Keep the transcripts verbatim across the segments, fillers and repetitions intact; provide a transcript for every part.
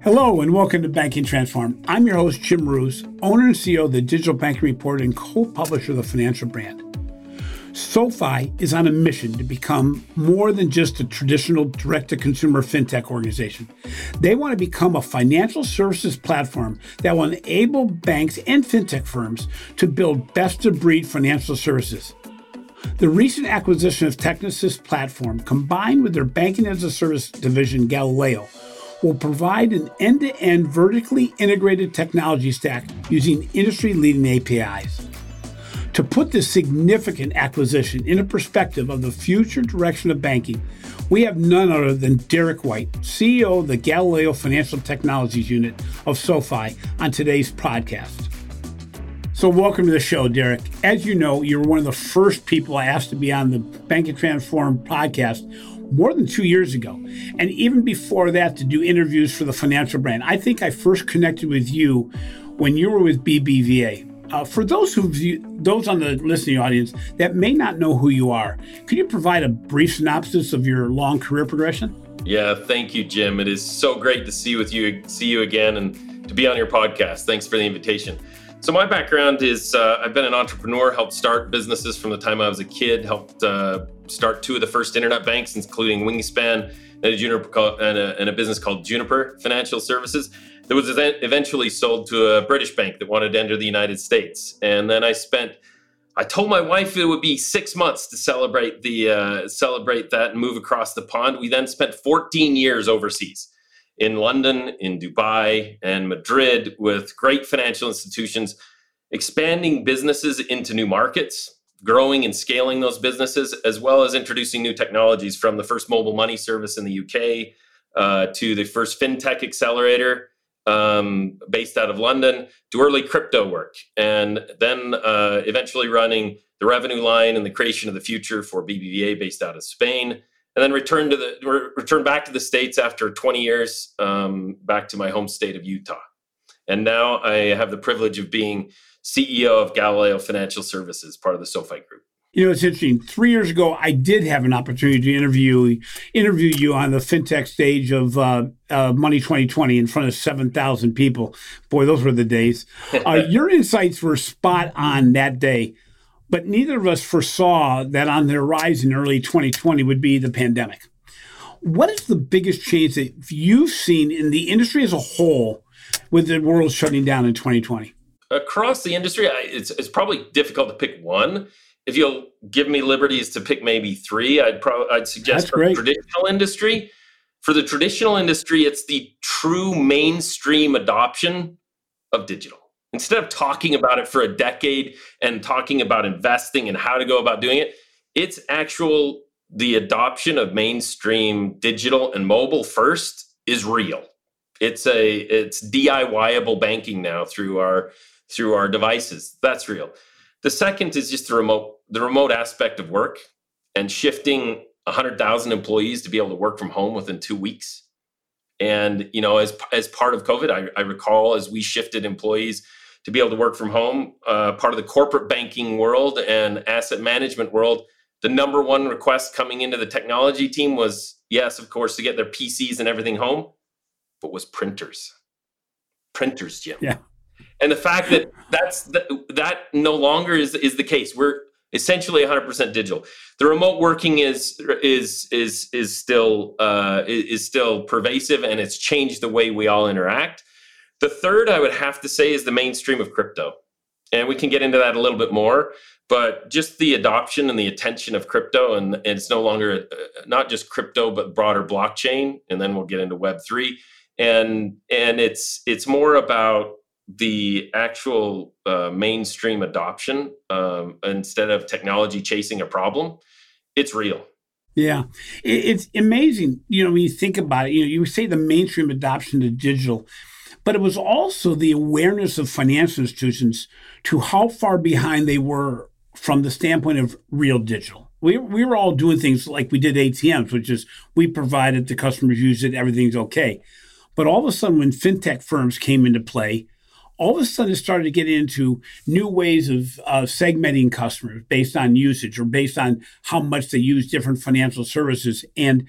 Hello and welcome to Banking Transform. I'm your host, Jim Roos, owner and C E O of the Digital Banking Report and co-publisher of the Financial Brand. SoFi is on a mission to become more than just a traditional direct-to-consumer fintech organization. They want to become a financial services platform that will enable banks and fintech firms to build best-of-breed financial services. The recent acquisition of Technisys platform, combined with their banking-as-a-service division, Galileo, will provide an end-to-end vertically integrated technology stack using industry-leading A P Is. To put this significant acquisition into perspective of the future direction of banking, we have none other than Derek White, C E O of the Galileo Financial Technologies unit of SoFi, on today's podcast. So welcome to the show, Derek. As you know, you were one of the first people I asked to be on the Banking Transform podcast more than two years ago. And even before that, to do interviews for the Financial Brand. I think I first connected with you when you were with B B V A. Uh, for those who view, those on the listening audience that may not know who you are, could you provide a brief synopsis of your long career progression? Yeah, thank you, Jim. It is so great to see with you, see you again and to be on your podcast. Thanks for the invitation. So my background is uh, I've been an entrepreneur, helped start businesses from the time I was a kid, helped uh, start two of the first internet banks, including Wingspan and a, Juniper, and, a, and a business called Juniper Financial Services that was eventually sold to a British bank that wanted to enter the United States. And then I spent, I told my wife it would be six months to celebrate the uh, celebrate that and move across the pond. We then spent fourteen years overseas, in London, in Dubai, and Madrid, with great financial institutions, expanding businesses into new markets, growing and scaling those businesses, as well as introducing new technologies from the first mobile money service in the U K uh, to the first fintech accelerator um, based out of London, to early crypto work, and then uh, eventually running the revenue line and the creation of the future for B B V A based out of Spain. And then returned to the returned back to the States after twenty years, um, back to my home state of Utah. And now I have the privilege of being C E O of Galileo Financial Services, part of the SoFi Group. You know, it's interesting. Three years ago, I did have an opportunity to interview interview you on the fintech stage of uh, uh, Money twenty twenty in front of seven thousand people. Boy, those were the days. Uh, your insights were spot on that day. But neither of us foresaw that on the horizon early twenty twenty would be the pandemic. What is the biggest change that you've seen in the industry as a whole with the world shutting down in twenty twenty? Across the industry, it's, it's probably difficult to pick one. If you'll give me liberties to pick maybe three, I'd, pro- I'd suggest for the traditional industry. For the traditional industry, it's the true mainstream adoption of digital. Instead of talking about it for a decade and talking about investing and how to go about doing it, it's actual, the adoption of mainstream digital and mobile first is real. It's a it's DIYable banking now through our through our devices. That's real. The second is just the remote the remote aspect of work and shifting one hundred thousand employees to be able to work from home within two weeks. And you know, as as part of COVID, I, I recall as we shifted employees to be able to work from home, uh, part of the corporate banking world and asset management world, the number one request coming into the technology team was, yes, of course, to get their P Cs and everything home, but was printers. Printers, Jim. Yeah. And the fact that that's the, that no longer is is the case. We're essentially one hundred percent digital. The remote working is is is is still uh, is still pervasive, and it's changed the way we all interact. The third, I would have to say, is the mainstream of crypto. And we can get into that a little bit more, but just the adoption and the attention of crypto, and, and it's no longer uh, not just crypto, but broader blockchain. And then we'll get into Web three. And and it's it's more about the actual uh, mainstream adoption um, instead of technology chasing a problem. It's real. Yeah, it, it's amazing. You know, when you think about it, you know, you say the mainstream adoption to digital, but it was also the awareness of financial institutions to how far behind they were from the standpoint of real digital. We we were all doing things like we did A T Ms, which is we provided, the customers used it, everything's okay. But all of a sudden, when fintech firms came into play, all of a sudden it started to get into new ways of uh, segmenting customers based on usage or based on how much they use different financial services. And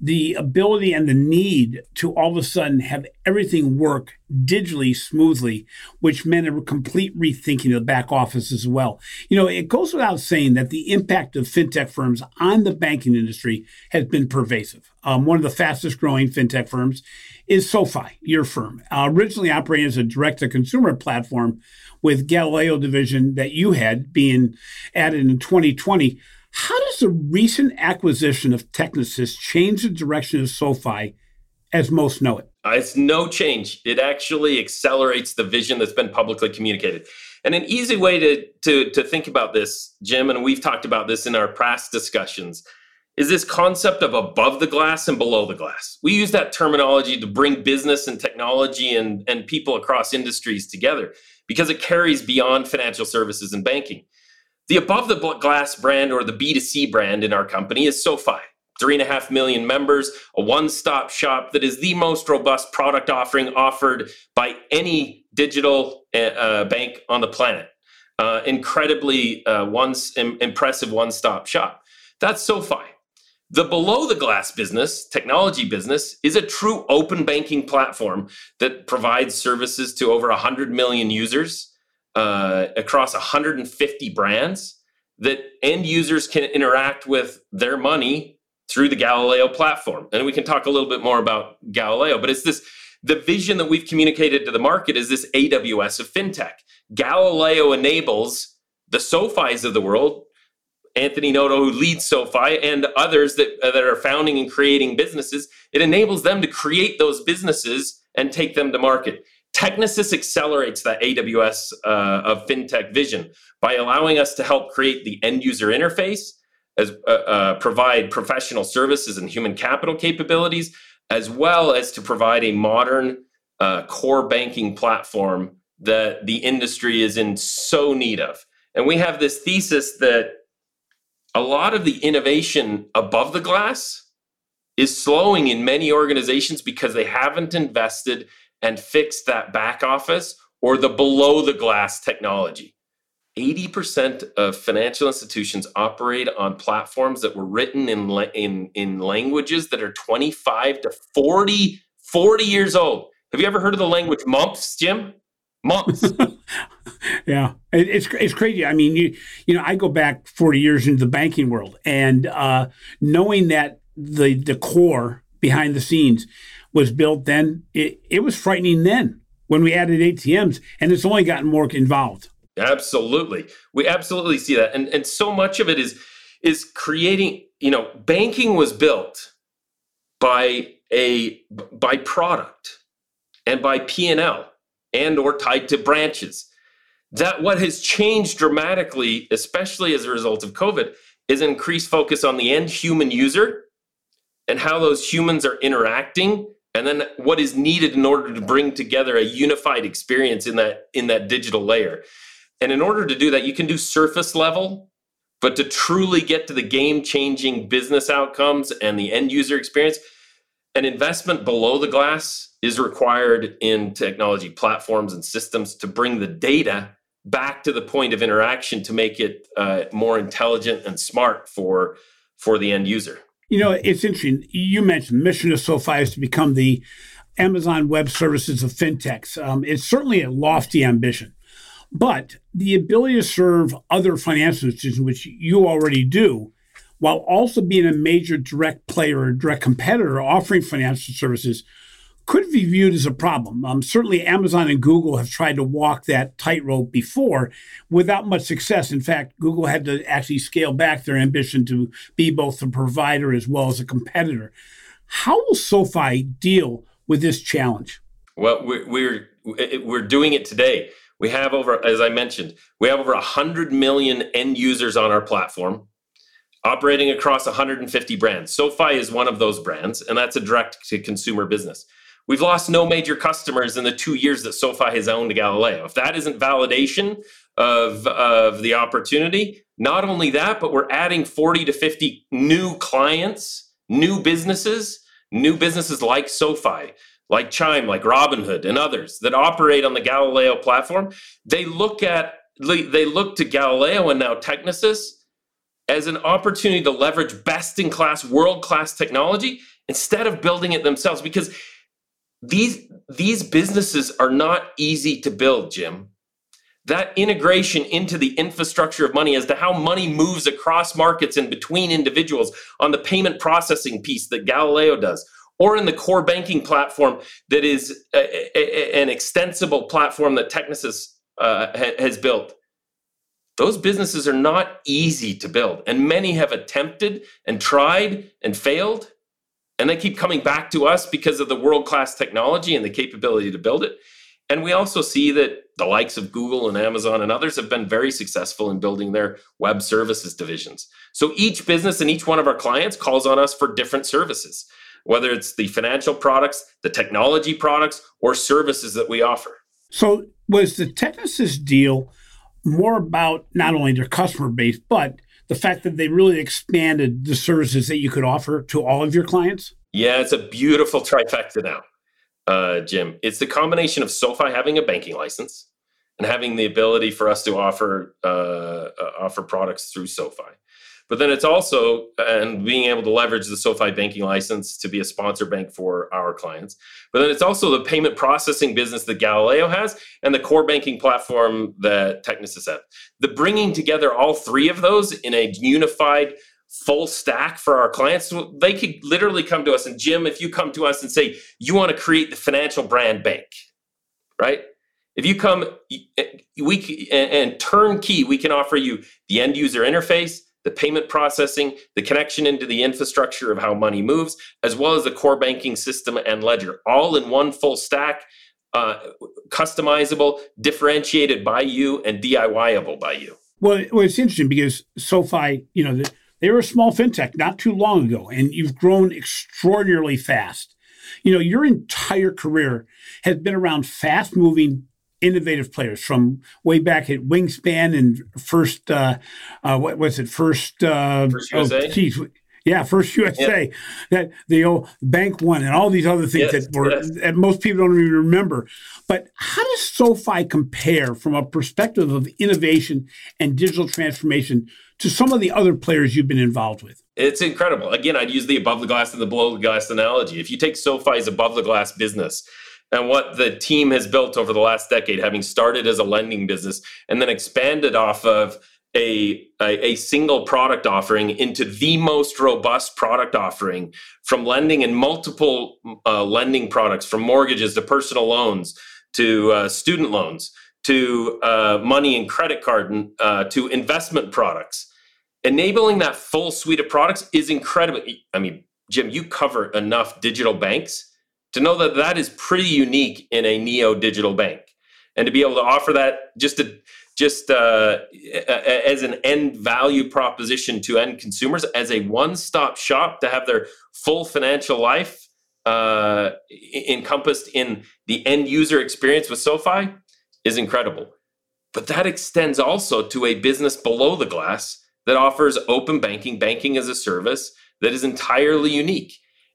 the ability and the need to all of a sudden have everything work digitally smoothly, which meant a complete rethinking of the back office as well. You know, it goes without saying that the impact of fintech firms on the banking industry has been pervasive. Um, one of the fastest growing fintech firms is SoFi, your firm, uh, originally operating as a direct-to-consumer platform with Galileo division that you had being added in twenty twenty. How does the recent acquisition of Technisys change the direction of SoFi as most know it? Uh, it's no change. It actually accelerates the vision that's been publicly communicated. And an easy way to, to, to think about this, Jim, and we've talked about this in our past discussions, is this concept of above the glass and below the glass. We use that terminology to bring business and technology and, and people across industries together because it carries beyond financial services and banking. The above the glass brand, or the B two C brand in our company, is SoFi. Three and a half million members, a one-stop shop that is the most robust product offering offered by any digital uh, bank on the planet. Uh, incredibly uh, one, im- impressive one-stop shop. That's SoFi. The below the glass business, technology business, is a true open banking platform that provides services to over one hundred million users. Uh, across one hundred fifty brands that end users can interact with their money through the Galileo platform. And we can talk a little bit more about Galileo, but it's this, the vision that we've communicated to the market is this A W S of fintech. Galileo enables the SoFis of the world, Anthony Noto, who leads SoFi, and others that, that are founding and creating businesses. It enables them to create those businesses and take them to market. Technisys accelerates that A W S uh, of fintech vision by allowing us to help create the end user interface, as uh, uh, provide professional services and human capital capabilities, as well as to provide a modern uh, core banking platform that the industry is in so need of. And we have this thesis that a lot of the innovation above the glass is slowing in many organizations because they haven't invested and fix that back office or the below the glass technology. eighty percent of financial institutions operate on platforms that were written in, in, in languages that are twenty-five to forty, forty years old. Have you ever heard of the language mumps, Jim? Mumps. Yeah, it, it's it's crazy. I mean, you you know, I go back forty years into the banking world, and uh, knowing that the the core behind the scenes was built then, it, it was frightening then when we added A T Ms, and it's only gotten more involved. Absolutely. We absolutely see that. And and so much of it is is creating, you know, banking was built by a by product and by P and L and or tied to branches. That what has changed dramatically, especially as a result of COVID, is an increased focus on the end human user and how those humans are interacting, and then what is needed in order to bring together a unified experience in that in that digital layer. And in order to do that, you can do surface level, but to truly get to the game-changing business outcomes and the end user experience, an investment below the glass is required in technology platforms and systems to bring the data back to the point of interaction to make it uh, more intelligent and smart for, for the end user. You know, it's interesting. You mentioned the mission of SoFi is to become the Amazon Web Services of fintechs. Um, it's certainly a lofty ambition, but the ability to serve other financial institutions, which you already do, while also being a major direct player or direct competitor offering financial services, could be viewed as a problem. Um, certainly, Amazon and Google have tried to walk that tightrope before without much success. In fact, Google had to actually scale back their ambition to be both a provider as well as a competitor. How will SoFi deal with this challenge? Well, we're we're, we're doing it today. We have over, as I mentioned, we have over one hundred million end users on our platform, operating across one hundred fifty brands. SoFi is one of those brands, and that's a direct-to-consumer business. We've lost no major customers in the two years that SoFi has owned Galileo. If that isn't validation of, of the opportunity, not only that, but we're adding forty to fifty new clients, new businesses, new businesses like SoFi, like Chime, like Robinhood, and others that operate on the Galileo platform. They look at they look to Galileo and now Technisys as an opportunity to leverage best-in-class, world-class technology instead of building it themselves, because these these businesses are not easy to build, Jim. That integration into the infrastructure of money as to how money moves across markets and between individuals on the payment processing piece that Galileo does, or in the core banking platform that is a, a, a, an extensible platform that Technisys uh, ha, has built. Those businesses are not easy to build, and many have attempted and tried and failed, and they keep coming back to us because of the world-class technology and the capability to build it. And we also see that the likes of Google and Amazon and others have been very successful in building their web services divisions. So each business and each one of our clients calls on us for different services, whether it's the financial products, the technology products, or services that we offer. So was the Technisys deal more about not only their customer base, but the fact that they really expanded the services that you could offer to all of your clients? Yeah, it's a beautiful trifecta now. Uh, Jim, it's the combination of SoFi having a banking license and having the ability for us to offer uh, uh, offer products through SoFi. But then it's also and being able to leverage the SoFi banking license to be a sponsor bank for our clients. But then it's also the payment processing business that Galileo has and the core banking platform that Technisys has. The bringing together all three of those in a unified full stack for our clients, they could literally come to us. And Jim, if you come to us and say, you want to create the financial brand bank, right? If you come we and turnkey, we can offer you the end user interface, the payment processing, the connection into the infrastructure of how money moves, as well as the core banking system and ledger, all in one full stack, uh, customizable, differentiated by you and D I Y-able by you. Well, it's interesting because SoFi, you know, the they were a small fintech not too long ago, and you've grown extraordinarily fast. You know, your entire career has been around fast-moving, innovative players from way back at Wingspan and first, uh, uh, what was it, first? Uh, first U S A? Oh, geez. Yeah, First U S A, yeah. That the old Bank One and all these other things yes, that were yes. that most people don't even remember. But how does SoFi compare from a perspective of innovation and digital transformation to some of the other players you've been involved with? It's incredible. Again, I'd use the above the glass and the below the glass analogy. If you take SoFi's above the glass business and what the team has built over the last decade, having started as a lending business and then expanded off of A, a single product offering into the most robust product offering from lending and multiple uh, lending products, from mortgages to personal loans to uh, student loans to uh, money and credit card and, uh, to investment products. Enabling that full suite of products is incredible. I mean, Jim, you cover enough digital banks to know that that is pretty unique in a neo-digital bank. And to be able to offer that just to just uh, as an end value proposition to end consumers, as a one-stop shop to have their full financial life uh, encompassed in the end user experience with SoFi is incredible. But that extends also to a business below the glass that offers open banking, banking as a service that is entirely unique.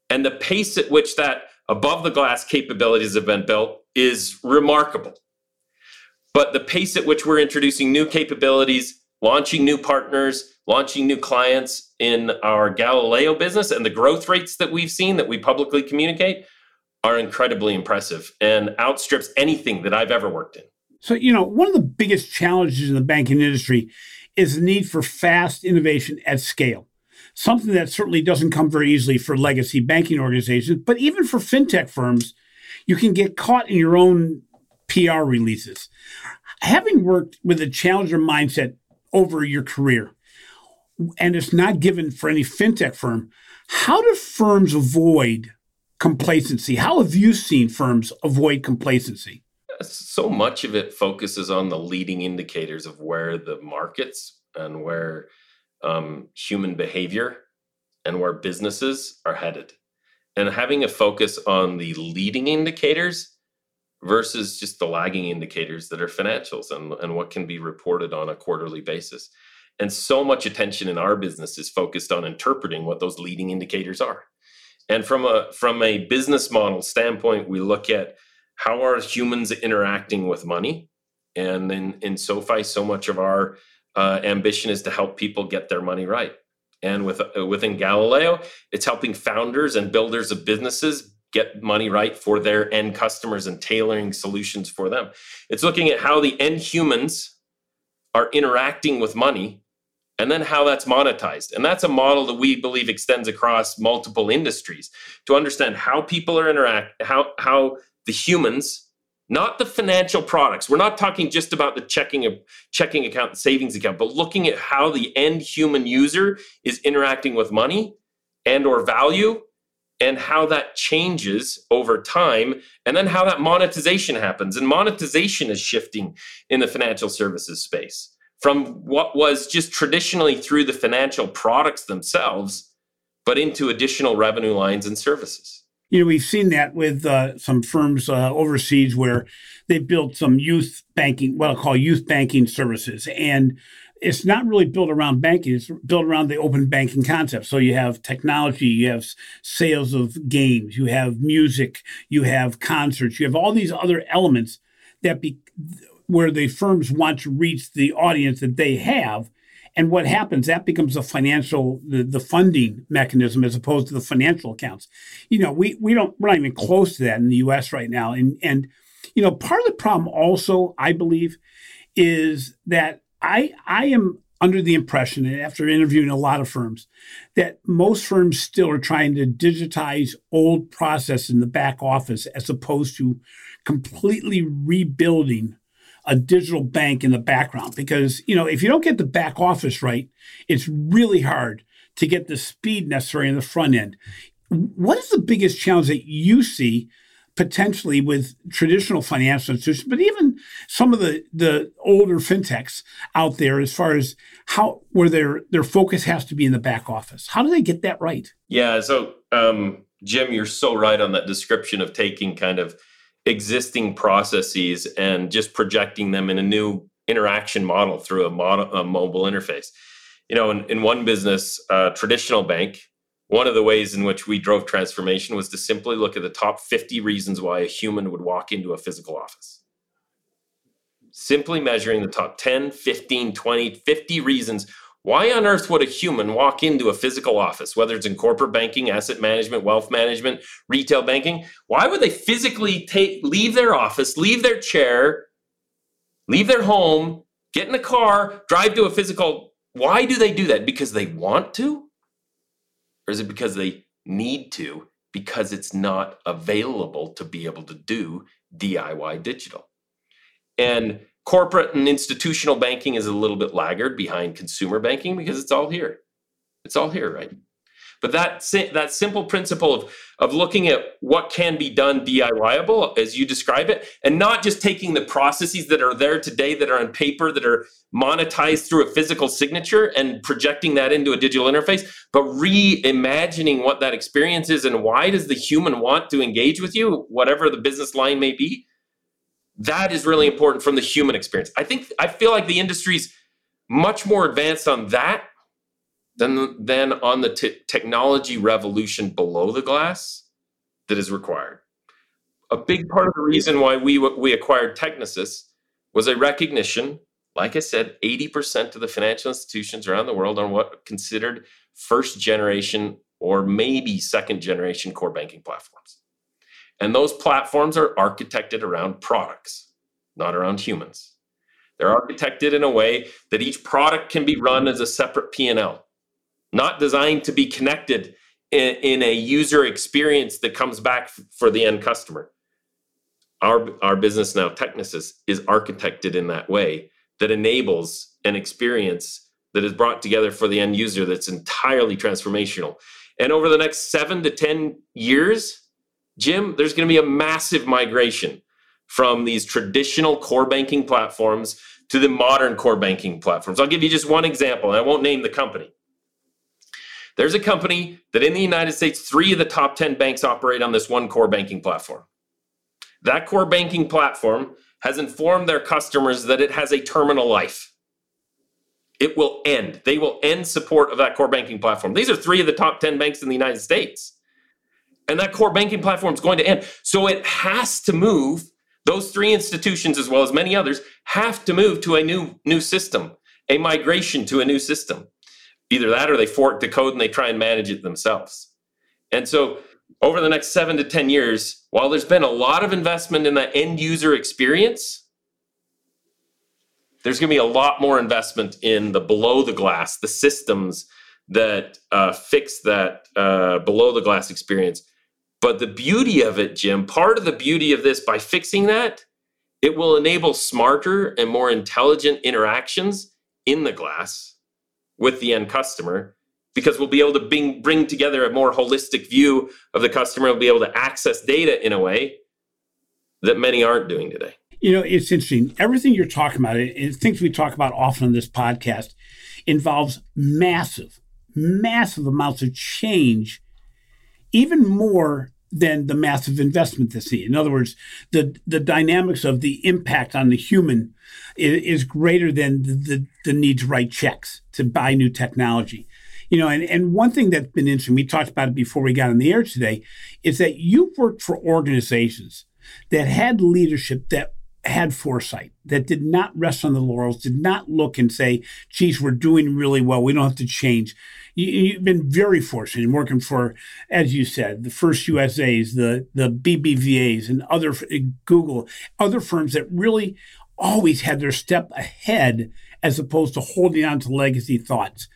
And the pace at which that above the glass capabilities have been built is remarkable. But the pace at which we're introducing new capabilities, launching new partners, launching new clients in our Galileo business, and the growth rates that we've seen that we publicly communicate are incredibly impressive and outstrips anything that I've ever worked in. So, you know, one of the biggest challenges in the banking industry is the need for fast innovation at scale, something that certainly doesn't come very easily for legacy banking organizations, but even for fintech firms, you can get caught in your own P R releases. Having worked with a challenger mindset over your career, and it's not given for any fintech firm, how do firms avoid complacency? How have you seen firms avoid complacency? So much of it focuses on the leading indicators of where the markets and where um, human behavior and where businesses are headed. And having a focus on the leading indicators versus just the lagging indicators that are financials and, and what can be reported on a quarterly basis. And so much attention in our business is focused on interpreting what those leading indicators are. And from a from a business model standpoint, we look at how are humans interacting with money. And in, in SoFi, so much of our uh, ambition is to help people get their money right. And with, uh, within Galileo, it's helping founders and builders of businesses get money right for their end customers and tailoring solutions for them. It's looking at how the end humans are interacting with money and then how that's monetized. And that's a model that we believe extends across multiple industries to understand how people are interact, how, how the humans, not the financial products. We're not talking just about the checking, of, checking account and savings account, but looking at how the end human user is interacting with money and or value, and how that changes over time, and then how that monetization happens. And monetization is shifting in the financial services space from what was just traditionally through the financial products themselves, but into additional revenue lines and services. You know, we've seen that with uh, some firms uh, overseas where they've built some youth banking, what I'll call youth banking services. And it's not really built around banking. It's built around the open banking concept. So you have technology, you have sales of games, you have music, you have concerts, you have all these other elements that be, where the firms want to reach the audience that they have. And what happens, that becomes a financial, the, the funding mechanism as opposed to the financial accounts. You know, we we don't, we're not even close to that in the U S right now. And, and you know, part of the problem also, I believe, is that I, I am under the impression, and after interviewing a lot of firms, that most firms still are trying to digitize old process in the back office as opposed to completely rebuilding a digital bank in the background. Because, you know, if you don't get the back office right, it's really hard to get the speed necessary in the front end. What is the biggest challenge that you see potentially with traditional financial institutions, but even some of the, the older fintechs out there, as far as how where their their focus has to be in the back office? How do they get that right? Yeah, so um, Jim, you're so right on that description of taking kind of existing processes and just projecting them in a new interaction model through a, model, a mobile interface. You know, in, in one business, uh, traditional bank, one of the ways in which we drove transformation was to simply look at the top fifty reasons why a human would walk into a physical office. Simply measuring the top ten, fifteen, twenty, fifty reasons why on earth would a human walk into a physical office, whether it's in corporate banking, asset management, wealth management, retail banking. Why would they physically take, leave their office, leave their chair, leave their home, get in a car, drive to a physical? Why do they do that? Because they want to? Or is it because they need to, because it's not available to be able to do D I Y digital? And corporate and institutional banking is a little bit laggard behind consumer banking because it's all here. It's all here, right? But that, that simple principle of, of looking at what can be done D I Y-able, as you describe it, and not just taking the processes that are there today that are on paper, that are monetized through a physical signature and projecting that into a digital interface, but reimagining what that experience is and why does the human want to engage with you, whatever the business line may be. That is really important from the human experience. I think, I feel like the industry's much more advanced on that than than on the t- technology revolution below the glass that is required. A big part of the reason why we we acquired Technisys was a recognition, like I said, eighty percent of the financial institutions around the world are what are considered first generation or maybe second generation core banking platforms. And those platforms are architected around products, not around humans. They're architected in a way that each product can be run as a separate P and L. Not designed to be connected in, in a user experience that comes back f- for the end customer. Our, our business now, Technisys, is architected in that way that enables an experience that is brought together for the end user that's entirely transformational. And over the next seven to ten years, Jim, there's going to be a massive migration from these traditional core banking platforms to the modern core banking platforms. I'll give you just one example, and I won't name the company. There's a company that in the United States, three of the top ten banks operate on this one core banking platform. That core banking platform has informed their customers that it has a terminal life. It will end. They will end support of that core banking platform. These are three of the top ten banks in the United States. And that core banking platform is going to end. So it has to move. Those three institutions, as well as many others, have to move to a new, new system, a migration to a new system. Either that or they fork the code and they try and manage it themselves. And so over the next seven to ten years, while there's been a lot of investment in that end user experience, there's going to be a lot more investment in the below the glass, the systems that uh, fix that uh, below the glass experience. But the beauty of it, Jim, part of the beauty of this, by fixing that, it will enable smarter and more intelligent interactions in the glass with the end customer, because we'll be able to bring, bring together a more holistic view of the customer. We'll be able to access data in a way that many aren't doing today. You know, it's interesting. Everything you're talking about, it, it, things we talk about often on this podcast, involves massive, massive amounts of change, even more than the massive investment they see. In other words, the, the dynamics of the impact on the human is, is greater than the, the, the need to write checks to buy new technology. You know, and, and one thing that's been interesting, we talked about it before we got on the air today, is that you worked for organizations that had leadership that had foresight, that did not rest on the laurels, did not look and say, geez, we're doing really well, we don't have to change. You, you've been very fortunate in working for, as you said, the First U S As, the, the B B V As, and other, Google, other firms that really always had their step ahead as opposed to holding on to legacy thoughts.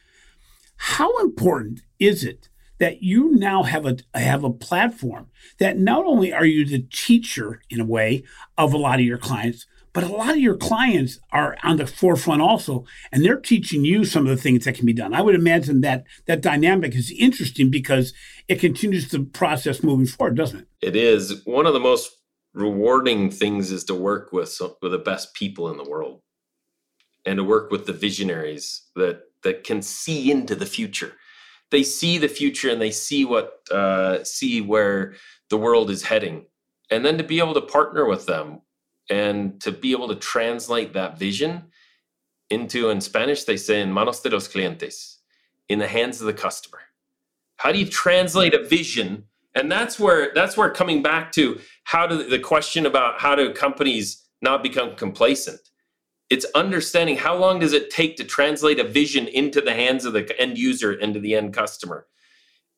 How important is it that you now have a have a platform that not only are you the teacher, in a way, of a lot of your clients, but a lot of your clients are on the forefront also, and they're teaching you some of the things that can be done. I would imagine that that dynamic is interesting because it continues the process moving forward, doesn't it? It is. One of the most rewarding things is to work with some, with the best people in the world, and to work with the visionaries that that can see into the future. They see the future and they see what uh, see where the world is heading. And then to be able to partner with them and to be able to translate that vision into, in Spanish, they say, en manos de los clientes, in the hands of the customer. How do you translate a vision? And that's where that's where coming back to how do the question about how do companies not become complacent? It's understanding how long does it take to translate a vision into the hands of the end user and to the end customer.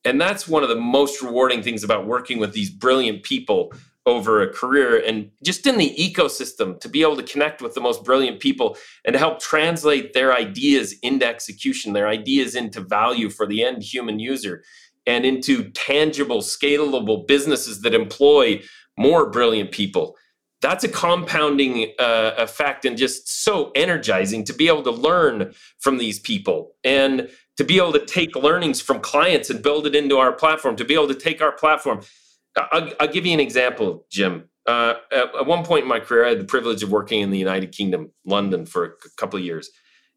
And that's one of the most rewarding things about working with these brilliant people over a career, and just in the ecosystem, to be able to connect with the most brilliant people and to help translate their ideas into execution, their ideas into value for the end human user, and into tangible, scalable businesses that employ more brilliant people. That's a compounding uh, effect, and just so energizing to be able to learn from these people and to be able to take learnings from clients and build it into our platform, to be able to take our platform. I'll, I'll give you an example, Jim. Uh, at, at one point in my career, I had the privilege of working in the United Kingdom, London, for a couple of years.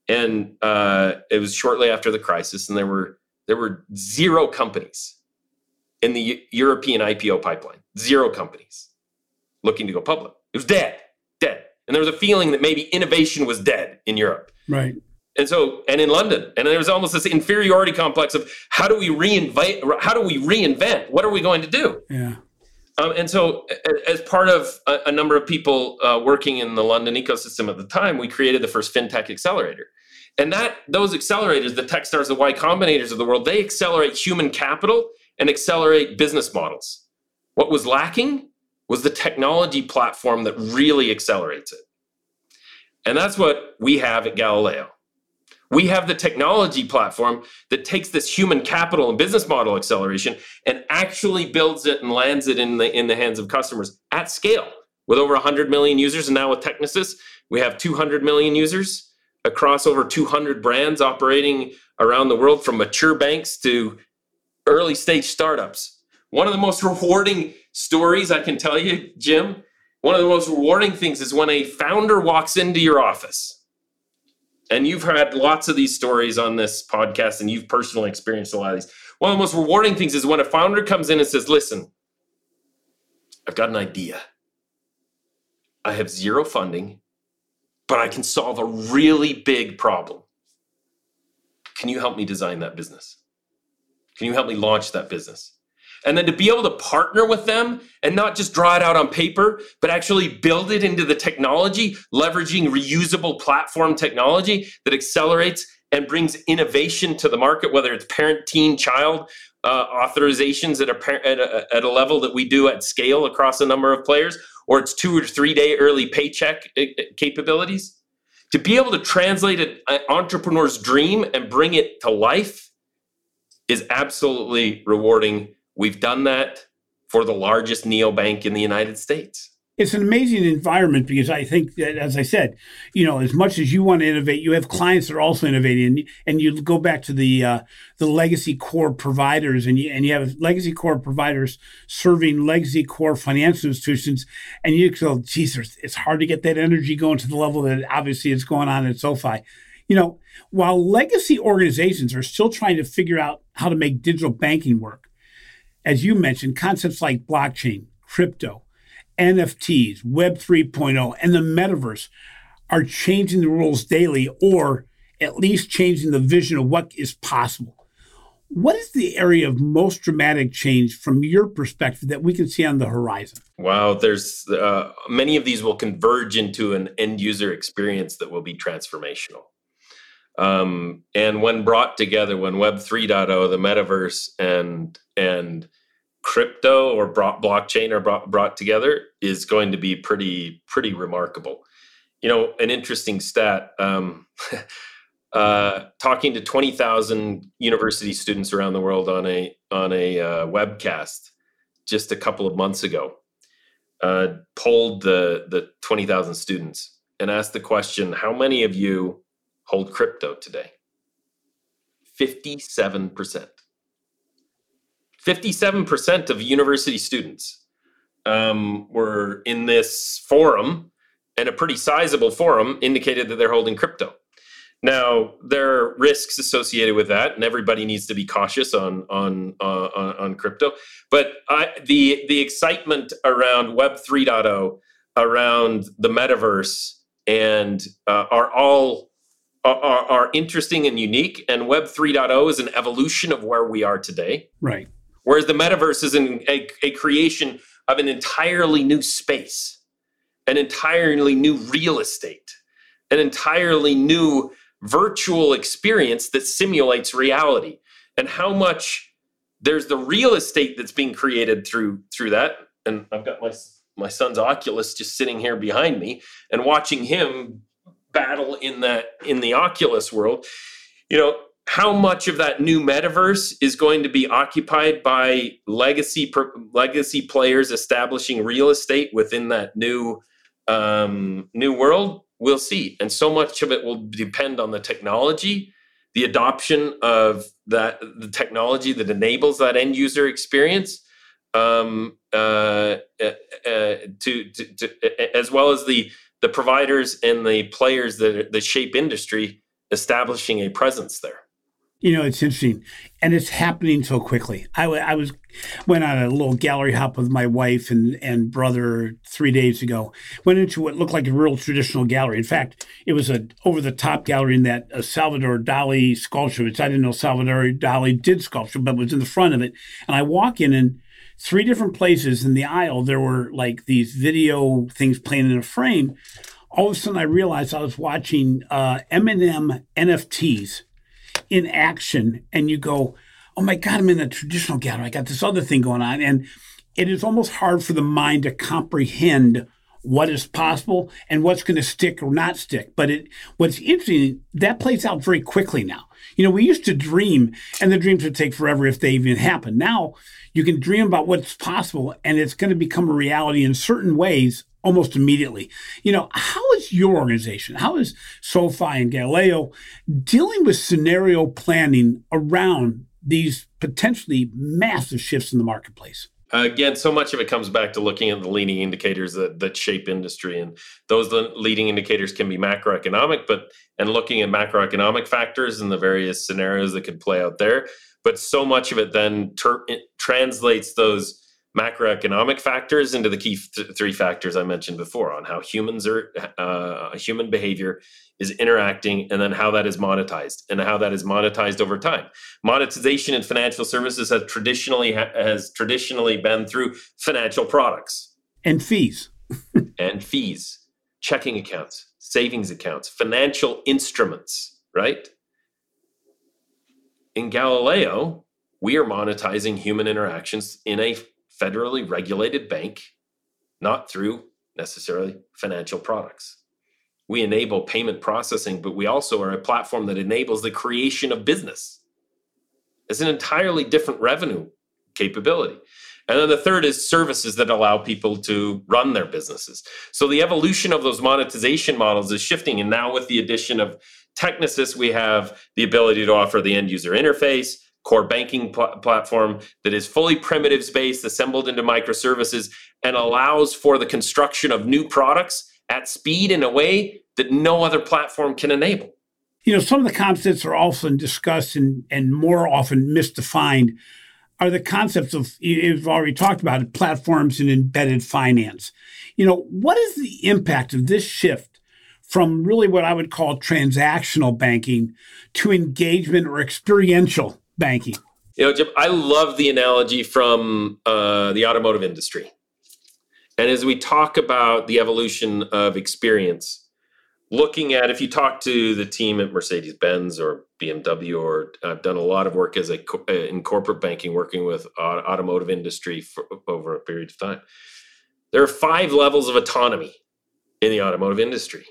And uh, it was shortly after the crisis, and there were there were zero companies in the European I P O pipeline, zero companies looking to go public. It was dead, dead. And there was a feeling that maybe innovation was dead in Europe. Right. And so, and in London, and there was almost this inferiority complex of how do we reinvent, how do we reinvent? What are we going to do? Yeah. Um, and so as part of a, a number of people uh, working in the London ecosystem at the time, we created the first FinTech accelerator. And that those accelerators, the Techstars, the Y Combinators of the world, they accelerate human capital and accelerate business models. What was lacking was the technology platform that really accelerates it. And that's what we have at Galileo. We have the technology platform that takes this human capital and business model acceleration and actually builds it and lands it in the, in the hands of customers at scale, with over one hundred million users. And now with Technisys, we have two hundred million users across over two hundred brands operating around the world, from mature banks to early stage startups. One of the most rewarding stories I can tell you, Jim, one of the most rewarding things is when a founder walks into your office. And you've had lots of these stories on this podcast, and you've personally experienced a lot of these. One of the most rewarding things is when a founder comes in and says, listen, I've got an idea. I have zero funding, but I can solve a really big problem. Can you help me design that business? Can you help me launch that business? And then to be able to partner with them and not just draw it out on paper, but actually build it into the technology, leveraging reusable platform technology that accelerates and brings innovation to the market, whether it's parent, teen, child uh, authorizations at a, at a at a level that we do at scale across a number of players, or it's two or three day early paycheck capabilities. To be able to translate an entrepreneur's dream and bring it to life is absolutely rewarding. We've done that for the largest neobank in the United States. It's an amazing environment because I think that, as I said, you know, as much as you want to innovate, you have clients that are also innovating, and, and you go back to the uh, the legacy core providers, and you and you have legacy core providers serving legacy core financial institutions, and you go, geez, it's hard to get that energy going to the level that obviously it's going on at SoFi. You know, while legacy organizations are still trying to figure out how to make digital banking work, as you mentioned, concepts like blockchain, crypto, N F Ts, Web three point oh, and the metaverse are changing the rules daily, or at least changing the vision of what is possible. What is the area of most dramatic change from your perspective that we can see on the horizon? Wow, there's uh, many of these will converge into an end user experience that will be transformational. Um, and when brought together, when Web three point oh, the metaverse, and and crypto or brought blockchain or brought, brought together, is going to be pretty, pretty remarkable. You know, an interesting stat, um, uh, talking to twenty thousand university students around the world on a, on a uh, webcast just a couple of months ago, uh, polled the, the twenty thousand students and asked the question, how many of you hold crypto today? fifty-seven percent. fifty-seven percent of university students um, were in this forum, and a pretty sizable forum indicated that they're holding crypto. Now, there are risks associated with that, and everybody needs to be cautious on on uh, on, on crypto. But I, the the excitement around Web three point oh, around the metaverse, and uh, are all are, are interesting and unique. And Web three point oh is an evolution of where we are today. Right. Whereas the metaverse is an, a, a creation of an entirely new space, an entirely new real estate, an entirely new virtual experience that simulates reality. And how much there's the real estate that's being created through through that. And I've got my my son's Oculus just sitting here behind me, and watching him battle in that in the Oculus world, you know. How much of that new metaverse is going to be occupied by legacy per, legacy players establishing real estate within that new um, new world? We'll see. And so much of it will depend on the technology, the adoption of that the technology that enables that end user experience, um, uh, uh, uh, to, to, to as well as the the providers and the players that that shape industry establishing a presence there. You know, it's interesting, and it's happening so quickly. I, I was went on a little gallery hop with my wife and, and brother three days ago. Went into what looked like a real traditional gallery. In fact, it was an over-the-top gallery in that a Salvador Dali sculpture, which I didn't know Salvador Dali did sculpture, but was in the front of it. And I walk in, and three different places in the aisle, there were like these video things playing in a frame. All of a sudden, I realized I was watching uh, M and M N F Ts in action, and you go, oh my God, I'm in a traditional gallery. I got this other thing going on. And it is almost hard for the mind to comprehend what is possible and what's going to stick or not stick. But it what's interesting, that plays out very quickly now. You know, we used to dream, and the dreams would take forever if they even happen. Now you can dream about what's possible, and it's going to become a reality in certain ways almost immediately. You know, how is your organization, how is SoFi and Galileo dealing with scenario planning around these potentially massive shifts in the marketplace? Again, so much of it comes back to looking at the leading indicators that, that shape industry. And those leading indicators can be macroeconomic, but and looking at macroeconomic factors and the various scenarios that could play out there. But so much of it then ter- it translates those macroeconomic factors into the key th- three factors I mentioned before on how humans are, uh, human behavior is interacting, and then how that is monetized and how that is monetized over time. Monetization in financial services has traditionally ha- has traditionally been through financial products. And fees. and fees, checking accounts, savings accounts, financial instruments, right? In Galileo, we are monetizing human interactions in a federally regulated bank, not through necessarily financial products. We enable payment processing, but we also are a platform that enables the creation of business. It's an entirely different revenue capability. And then the third is services that allow people to run their businesses. So the evolution of those monetization models is shifting. And now with the addition of Technisys, we have the ability to offer the end user interface, core banking pl- platform that is fully primitives-based, assembled into microservices, and allows for the construction of new products at speed in a way that no other platform can enable. You know, some of the concepts are often discussed and, and more often misdefined are the concepts of, you've already talked about it, platforms and embedded finance. You know, what is the impact of this shift from really what I would call transactional banking to engagement or experiential banking? You know, Jim, I love the analogy from uh, the automotive industry. And as we talk about the evolution of experience, looking at, if you talk to the team at Mercedes-Benz or B M W, or I've done a lot of work as a in corporate banking, working with automotive industry for, over a period of time. There are five levels of autonomy in the automotive industry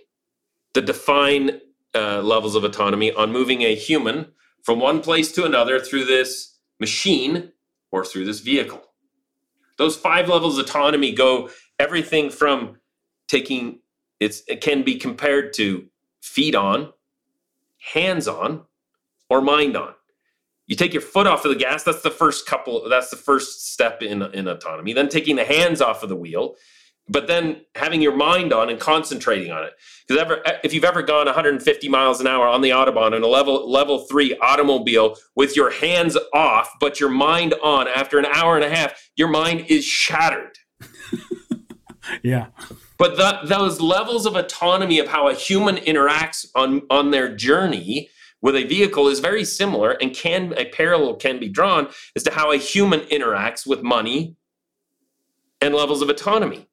that define uh, levels of autonomy on moving a human from one place to another through this machine or through this vehicle. Those five levels of autonomy go everything from taking, it's, it can be compared to feet on, hands on, or mind on. You take your foot off of the gas, that's the first couple, that's the first step in, in autonomy. Then taking the hands off of the wheel, but then having your mind on and concentrating on it. Because ever, if you've ever gone one hundred fifty miles an hour on the Autobahn in a level level three automobile with your hands off, but your mind on, after an hour and a half, your mind is shattered. Yeah. But the, those levels of autonomy of how a human interacts on, on their journey with a vehicle is very similar, and can a parallel can be drawn as to how a human interacts with money and levels of autonomy.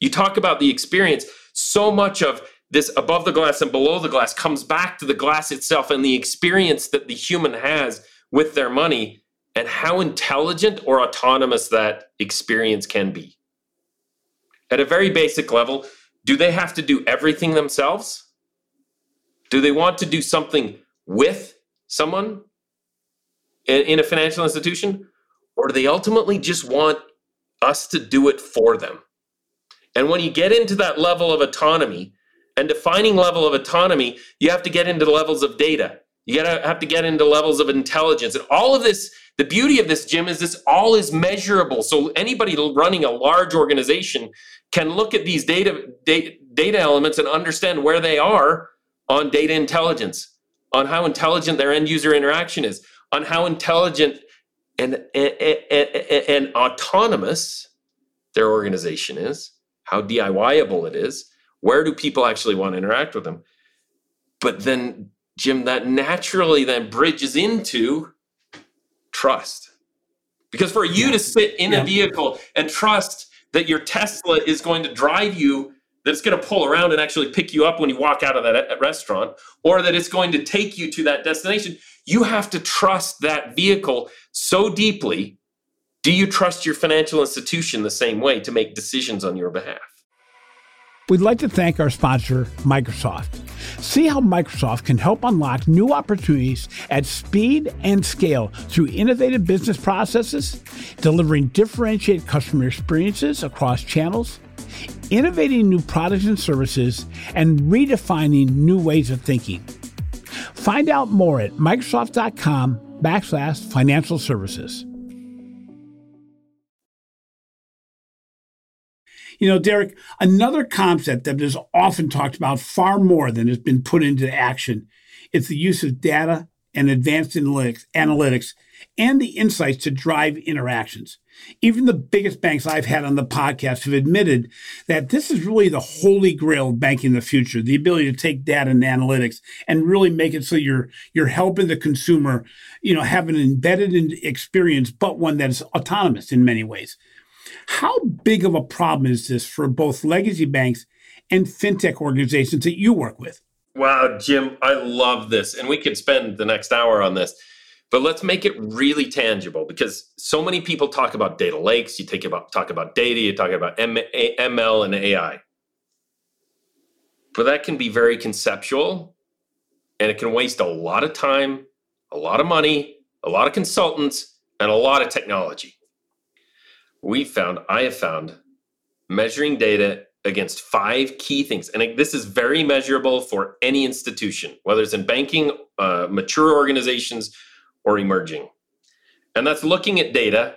You talk about the experience, so much of this above the glass and below the glass comes back to the glass itself and the experience that the human has with their money and how intelligent or autonomous that experience can be. At a very basic level, do they have to do everything themselves? Do they want to do something with someone in a financial institution? Or do they ultimately just want us to do it for them? And when you get into that level of autonomy and defining level of autonomy, you have to get into levels of data. You gotta have to get into levels of intelligence. And all of this, the beauty of this, Jim, is this all is measurable. So anybody running a large organization can look at these data, data, data elements and understand where they are on data intelligence, on how intelligent their end user interaction is, on how intelligent and, and, and, and autonomous their organization is, how DIYable it is, where do people actually want to interact with them? But then, Jim, that naturally then bridges into trust. Because for you yeah. to sit in yeah. a vehicle and trust that your Tesla is going to drive you, that it's going to pull around and actually pick you up when you walk out of that restaurant, or that it's going to take you to that destination, you have to trust that vehicle so deeply. Do you trust your financial institution the same way to make decisions on your behalf? We'd like to thank our sponsor, Microsoft. See how Microsoft can help unlock new opportunities at speed and scale through innovative business processes, delivering differentiated customer experiences across channels, innovating new products and services, and redefining new ways of thinking. Find out more at Microsoft.com backslash financial services. You know, Derek, another concept that is often talked about far more than has been put into action is the use of data and advanced analytics, analytics and the insights to drive interactions. Even the biggest banks I've had on the podcast have admitted that this is really the holy grail of banking in the future, the ability to take data and analytics and really make it so you're you're helping the consumer, you know, have an embedded experience, but one that's autonomous in many ways. How big of a problem is this for both legacy banks and fintech organizations that you work with? Wow, Jim, I love this. And we could spend the next hour on this. But let's make it really tangible, because so many people talk about data lakes. You take about, talk about data, you talk about M L and A I. But that can be very conceptual, and it can waste a lot of time, a lot of money, a lot of consultants, and a lot of technology. We found, I have found, measuring data against five key things. And this is very measurable for any institution, whether it's in banking, uh, mature organizations, or emerging. And that's looking at data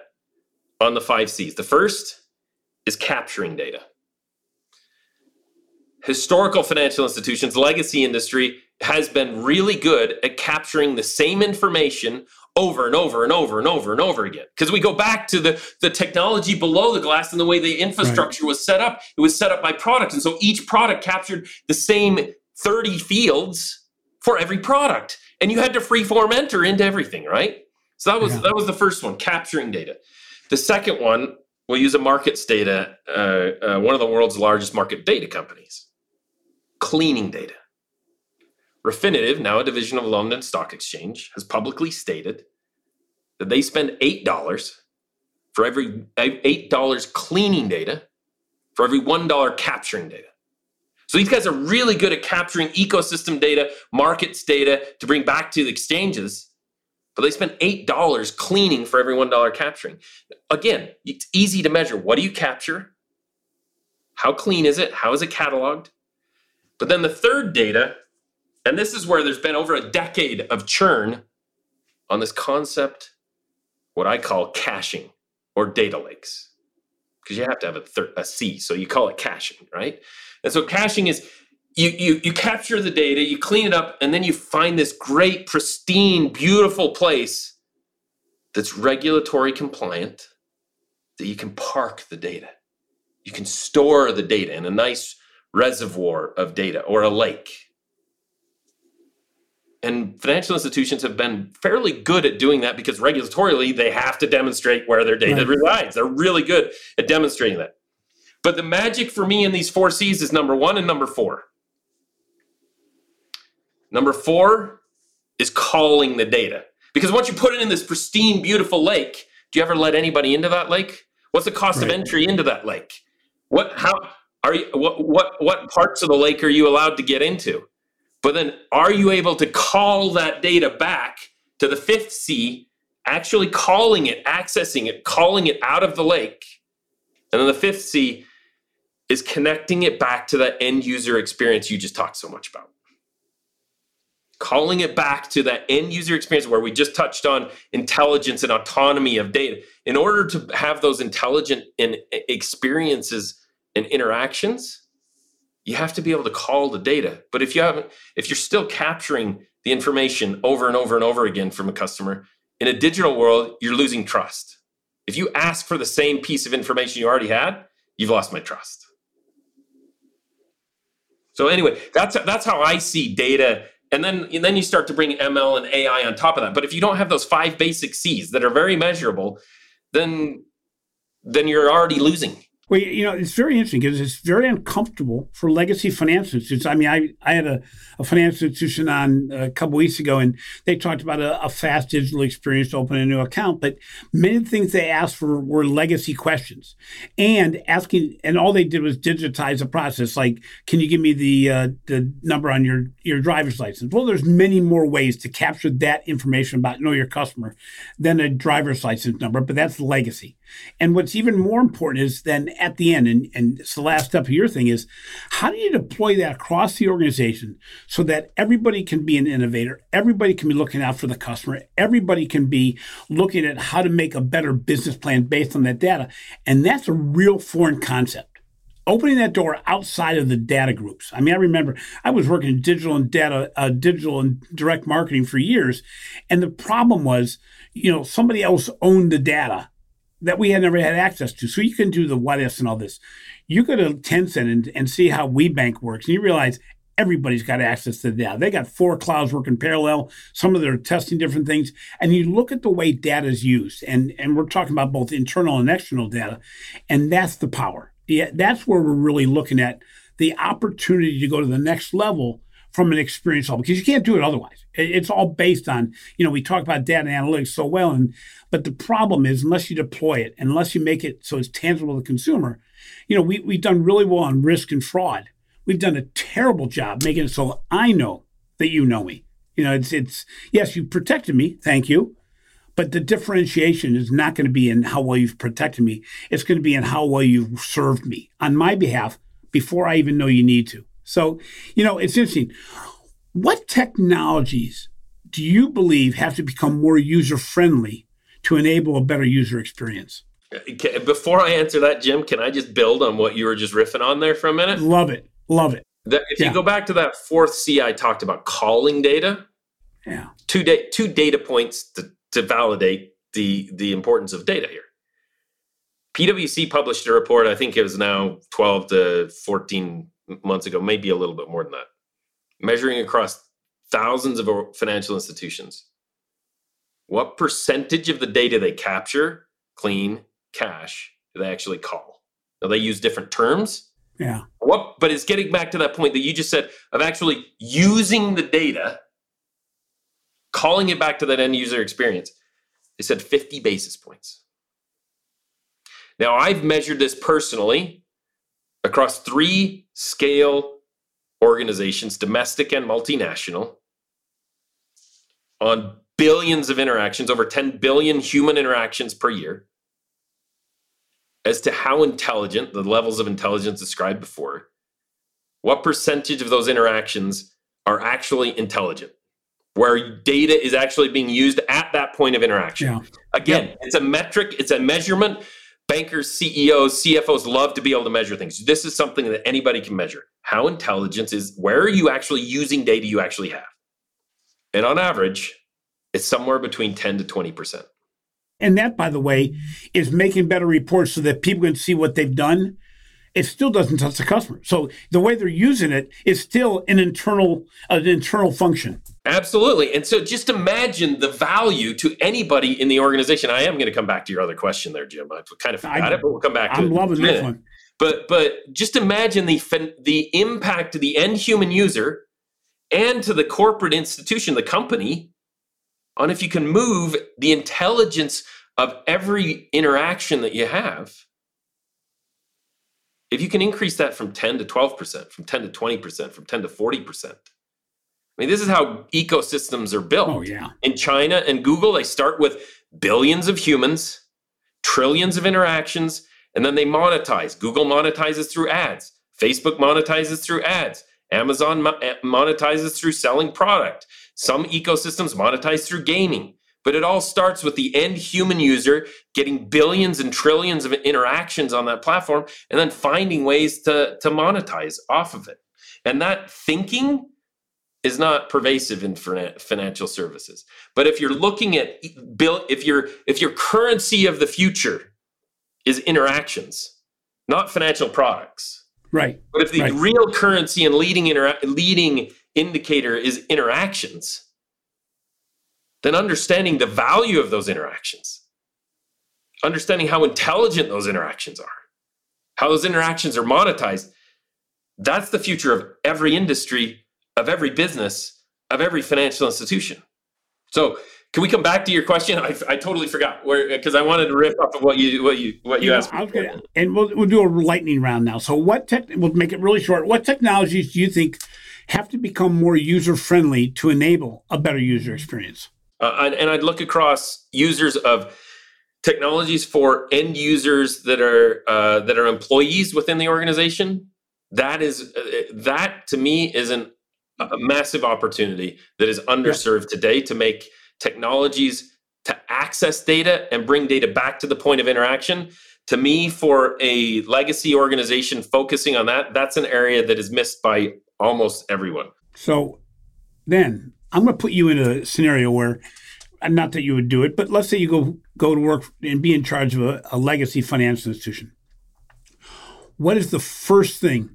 on the five C's. The first is capturing data. Historical financial institutions, legacy industry, has been really good at capturing the same information over and over and over and over and over again. Because we go back to the, the technology below the glass and the way the infrastructure right. was set up. It was set up by product. And so each product captured the same thirty fields for every product. And you had to freeform enter into everything, right? So that was yeah. that was the first one, capturing data. The second one, we'll use a markets data, uh, uh, one of the world's largest market data companies, cleaning data. Refinitiv, now a division of London Stock Exchange, has publicly stated that they spend eight dollars for every eight dollars cleaning data, for every one dollar capturing data. So these guys are really good at capturing ecosystem data, markets data to bring back to the exchanges, but they spend eight dollars cleaning for every one dollar capturing. Again, it's easy to measure. What do you capture? How clean is it? How is it cataloged? But then the third data, and this is where there's been over a decade of churn on this concept, what I call caching or data lakes, because you have to have a, thir- a C, so you call it caching, right? And so caching is you, you you capture the data, you clean it up, and then you find this great, pristine, beautiful place that's regulatory compliant that you can park the data. You can store the data in a nice reservoir of data or a lake. And financial institutions have been fairly good at doing that because regulatorily they have to demonstrate where their data right. resides. They're really good at demonstrating that. But the magic for me in these four C's is number one and number four. Number four is calling the data. Because once you put it in this pristine, beautiful lake, do you ever let anybody into that lake? What's the cost right. of entry into that lake? What how are you what what what parts of the lake are you allowed to get into? But then are you able to call that data back to the fifth C, actually calling it, accessing it, calling it out of the lake? And then the fifth C is connecting it back to that end user experience you just talked so much about. Calling it back to that end user experience where we just touched on intelligence and autonomy of data. In order to have those intelligent and experiences and interactions, you have to be able to call the data. But if you haven't, if you're still capturing the information over and over and over again from a customer, in a digital world, you're losing trust. If you ask for the same piece of information you already had, you've lost my trust. So anyway, that's that's how I see data. And then, and then you start to bring M L and A I on top of that. But if you don't have those five basic C's that are very measurable, then, then you're already losing. Well, you know, it's very interesting because it's very uncomfortable for legacy finance institutions. I mean, I, I had a, a financial institution on a couple weeks ago, and they talked about a, a fast digital experience to open a new account. But many of the things they asked for were legacy questions and asking, and all they did was digitize the process. Like, can you give me the uh, the number on your, your driver's license? Well, there's many more ways to capture that information about know your customer than a driver's license number, but that's legacy. And what's even more important is then at the end, and, and it's the last step of your thing, is how do you deploy that across the organization so that everybody can be an innovator, everybody can be looking out for the customer, everybody can be looking at how to make a better business plan based on that data. And that's a real foreign concept. Opening that door outside of the data groups. I mean, I remember I was working in digital and data, uh, digital and direct marketing for years. And the problem was, you know, somebody else owned the data that we had never had access to. So you can do the what ifs and all this. You go to Tencent and, and see how WeBank works, and you realize everybody's got access to the data. They got four clouds working parallel. Some of them are testing different things. And you look at the way data is used, and, and we're talking about both internal and external data, and that's the power. Yeah, that's where we're really looking at the opportunity to go to the next level from an experience level, because you can't do it otherwise. It's all based on, you know, we talk about data and analytics so well, and but the problem is unless you deploy it, unless you make it so it's tangible to the consumer, you know, we, we've done really well on risk and fraud. We've done a terrible job making it so I know that you know me. You know, it's, it's yes, you protected me, thank you, but the differentiation is not going to be in how well you've protected me. It's going to be in how well you've served me on my behalf before I even know you need to. So, you know, it's interesting. What technologies do you believe have to become more user-friendly to enable a better user experience? Before I answer that, Jim, can I just build on what you were just riffing on there for a minute? Love it. Love it. That, if yeah. you go back to that fourth C I talked about, calling data, yeah, two, da- two data points to, to validate the, the importance of data here. PwC published a report, I think it was now twelve to fourteen months ago, maybe a little bit more than that, measuring across thousands of financial institutions. What percentage of the data they capture, clean, cash, do they actually call? Now, they use different terms. Yeah. What? But it's getting back to that point that you just said of actually using the data, calling it back to that end user experience. They said fifty basis points. Now, I've measured this personally across three scale organizations, domestic and multinational, on billions of interactions, over ten billion human interactions per year, as to how intelligent, the levels of intelligence described before, what percentage of those interactions are actually intelligent, where data is actually being used at that point of interaction. Yeah. Again, yeah. it's a metric, it's a measurement. Bankers, C E Os, C F Os love to be able to measure things. This is something that anybody can measure. How intelligence is, where are you actually using data you actually have? And on average, it's somewhere between ten to twenty percent. And that, by the way, is making better reports so that people can see what they've done. It still doesn't touch the customer. So the way they're using it is still an internal, an internal function. Absolutely. And so just imagine the value to anybody in the organization. I am going to come back to your other question there, Jim. I kind of forgot I, it, but we'll come back to I'm it. I'm loving this one. But but just imagine the the impact to the end human user and to the corporate institution, the company, on if you can move the intelligence of every interaction that you have. If you can increase that from ten to twelve percent, from ten to twenty percent, from ten to forty percent. I mean, this is how ecosystems are built. Oh, yeah. In China and Google, they start with billions of humans, trillions of interactions, and then they monetize. Google monetizes through ads. Facebook monetizes through ads. Amazon mo- monetizes through selling product. Some ecosystems monetize through gaming. But it all starts with the end human user getting billions and trillions of interactions on that platform and then finding ways to, to monetize off of it. And that thinking is not pervasive in financial services. But if you're looking at bill, if your if your currency of the future is interactions, not financial products, right? But if the right. real currency and leading intera- leading indicator is interactions, then understanding the value of those interactions, understanding how intelligent those interactions are, how those interactions are monetized, that's the future of every industry, of every business, of every financial institution. So can we come back to your question? I, I totally forgot where, because I wanted to riff off of what you what you what you, you asked. Know, gonna, and we'll we'll do a lightning round now. So what tech? We'll make it really short. What technologies do you think have to become more user friendly to enable a better user experience? Uh, and I'd look across users of technologies for end users that are uh, that are employees within the organization. That is uh, that to me is an a massive opportunity that is underserved yeah. today to make technologies to access data and bring data back to the point of interaction. To me, for a legacy organization focusing on that, that's an area that is missed by almost everyone. So then I'm going to put you in a scenario where, not that you would do it, but let's say you go, go to work and be in charge of a, a legacy financial institution. What is the first thing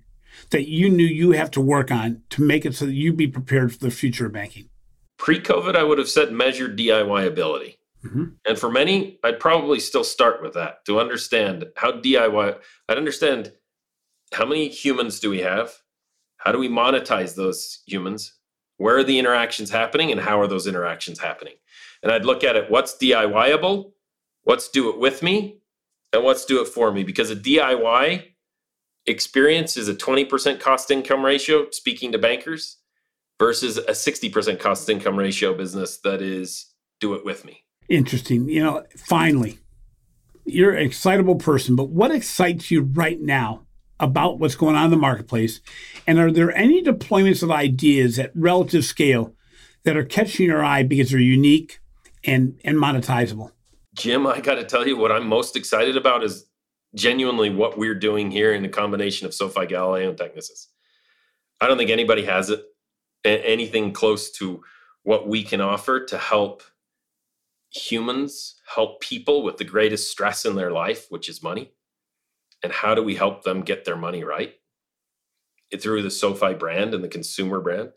that you knew you have to work on to make it so that you be prepared for the future of banking? Pre-COVID, I would have said measured D I Y ability. Mm-hmm. And for many, I'd probably still start with that to understand how D I Y, I'd understand how many humans do we have? How do we monetize those humans? Where are the interactions happening and how are those interactions happening? And I'd look at it, what's DIYable? What's do it with me? And what's do it for me? Because a D I Y experience is a twenty percent cost income ratio, speaking to bankers, versus a sixty percent cost income ratio business that is do it with me. Interesting. You know, finally, you're an excitable person, but what excites you right now about what's going on in the marketplace? And are there any deployments of ideas at relative scale that are catching your eye because they're unique and, and monetizable? Jim, I got to tell you, what I'm most excited about is genuinely what we're doing here in the combination of SoFi, Galileo, and Technisys. I don't think anybody has it, anything close to what we can offer to help humans, help people with the greatest stress in their life, which is money. And how do we help them get their money right? It, through the SoFi brand and the consumer brand,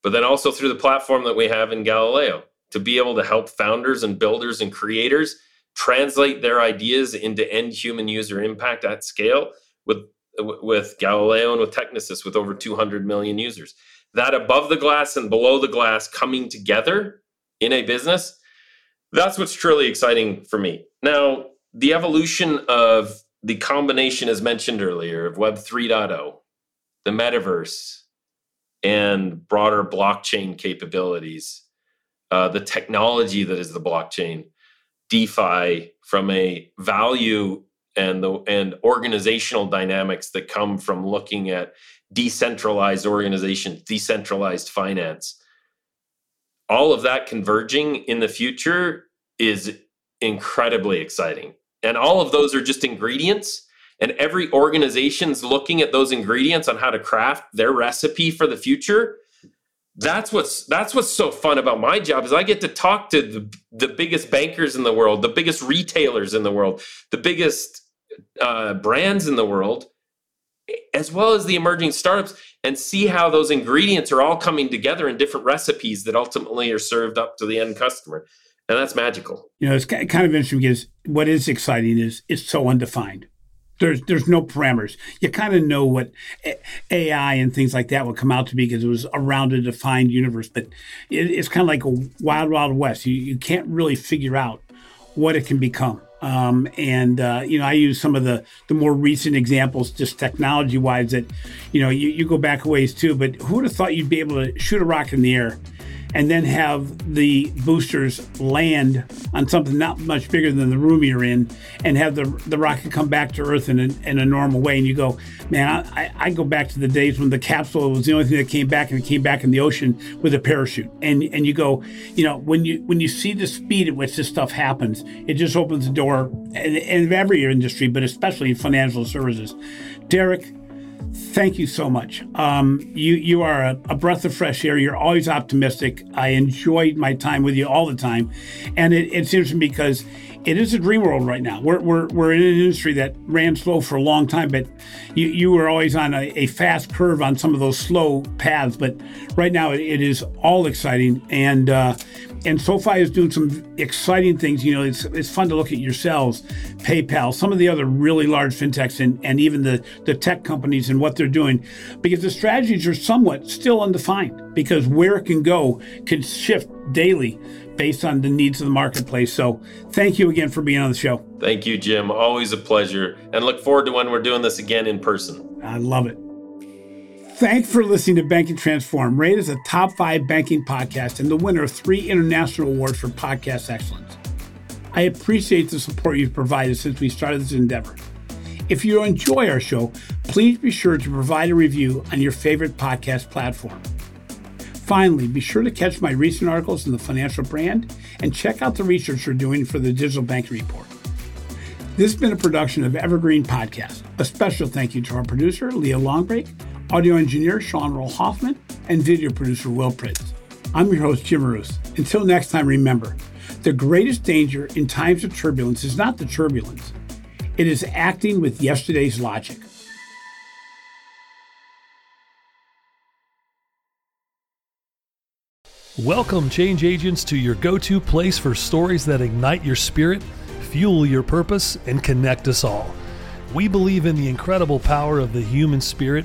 but then also through the platform that we have in Galileo to be able to help founders and builders and creators translate their ideas into end human user impact at scale with, with Galileo and with Technisys with over two hundred million users. That above the glass and below the glass coming together in a business, that's what's truly exciting for me. Now, the evolution of the combination, as mentioned earlier, of Web three point oh, the metaverse, and broader blockchain capabilities, uh, the technology that is the blockchain, DeFi, from a value and the and organizational dynamics that come from looking at decentralized organizations, decentralized finance. All of that converging in the future is incredibly exciting. And all of those are just ingredients. And every organization's looking at those ingredients on how to craft their recipe for the future. That's what's that's what's so fun about my job is I get to talk to the, the biggest bankers in the world, the biggest retailers in the world, the biggest uh, brands in the world, as well as the emerging startups, and see how those ingredients are all coming together in different recipes that ultimately are served up to the end customer. And that's magical. You know, it's kind of interesting because what is exciting is it's so undefined. There's there's no parameters. You kind of know what A I and things like that will come out to be because it was around a defined universe. But it, it's kind of like a wild, wild west. You, you can't really figure out what it can become. Um, and, uh, you know, I use some of the, the more recent examples, just technology-wise, that, you know, you, you go back a ways too. But who would have thought you'd be able to shoot a rocket in the air and then have the boosters land on something not much bigger than the room you're in and have the the rocket come back to Earth in a, in a normal way? And you go, man, I, I go back to the days when the capsule was the only thing that came back, and it came back in the ocean with a parachute. And and you go, you know, when you when you see the speed at which this stuff happens, it just opens the door in, in every industry, but especially in financial services. Derek, thank you so much. Um, you you are a, a breath of fresh air. You're always optimistic. I enjoyed my time with you all the time. And it, it's interesting because it is a dream world right now. We're we're we're in an industry that ran slow for a long time, but you, you were always on a, a fast curve on some of those slow paths. But right now it, it is all exciting, and uh, and SoFi is doing some exciting things. You know, it's it's fun to look at yourselves, PayPal, some of the other really large fintechs, and, and even the the tech companies and what they're doing, because the strategies are somewhat still undefined because where it can go can shift daily based on the needs of the marketplace. So thank you again for being on the show. Thank you, Jim. Always a pleasure. And look forward to when we're doing this again in person. I love it. Thanks for listening to Banking Transform, rated as a top five banking podcast and the winner of three international awards for podcast excellence. I appreciate the support you've provided since we started this endeavor. If you enjoy our show, please be sure to provide a review on your favorite podcast platform. Finally, be sure to catch my recent articles in the Financial Brand and check out the research we're doing for the Digital Banking Report. This has been a production of Evergreen Podcast. A special thank you to our producer, Leah Longbreak, audio engineer, Sean Roll Hoffman, and video producer, Will Pritz. I'm your host, Jim Roos. Until next time, remember, the greatest danger in times of turbulence is not the turbulence. It is acting with yesterday's logic. Welcome, change agents, to your go-to place for stories that ignite your spirit, fuel your purpose, and connect us all. We believe in the incredible power of the human spirit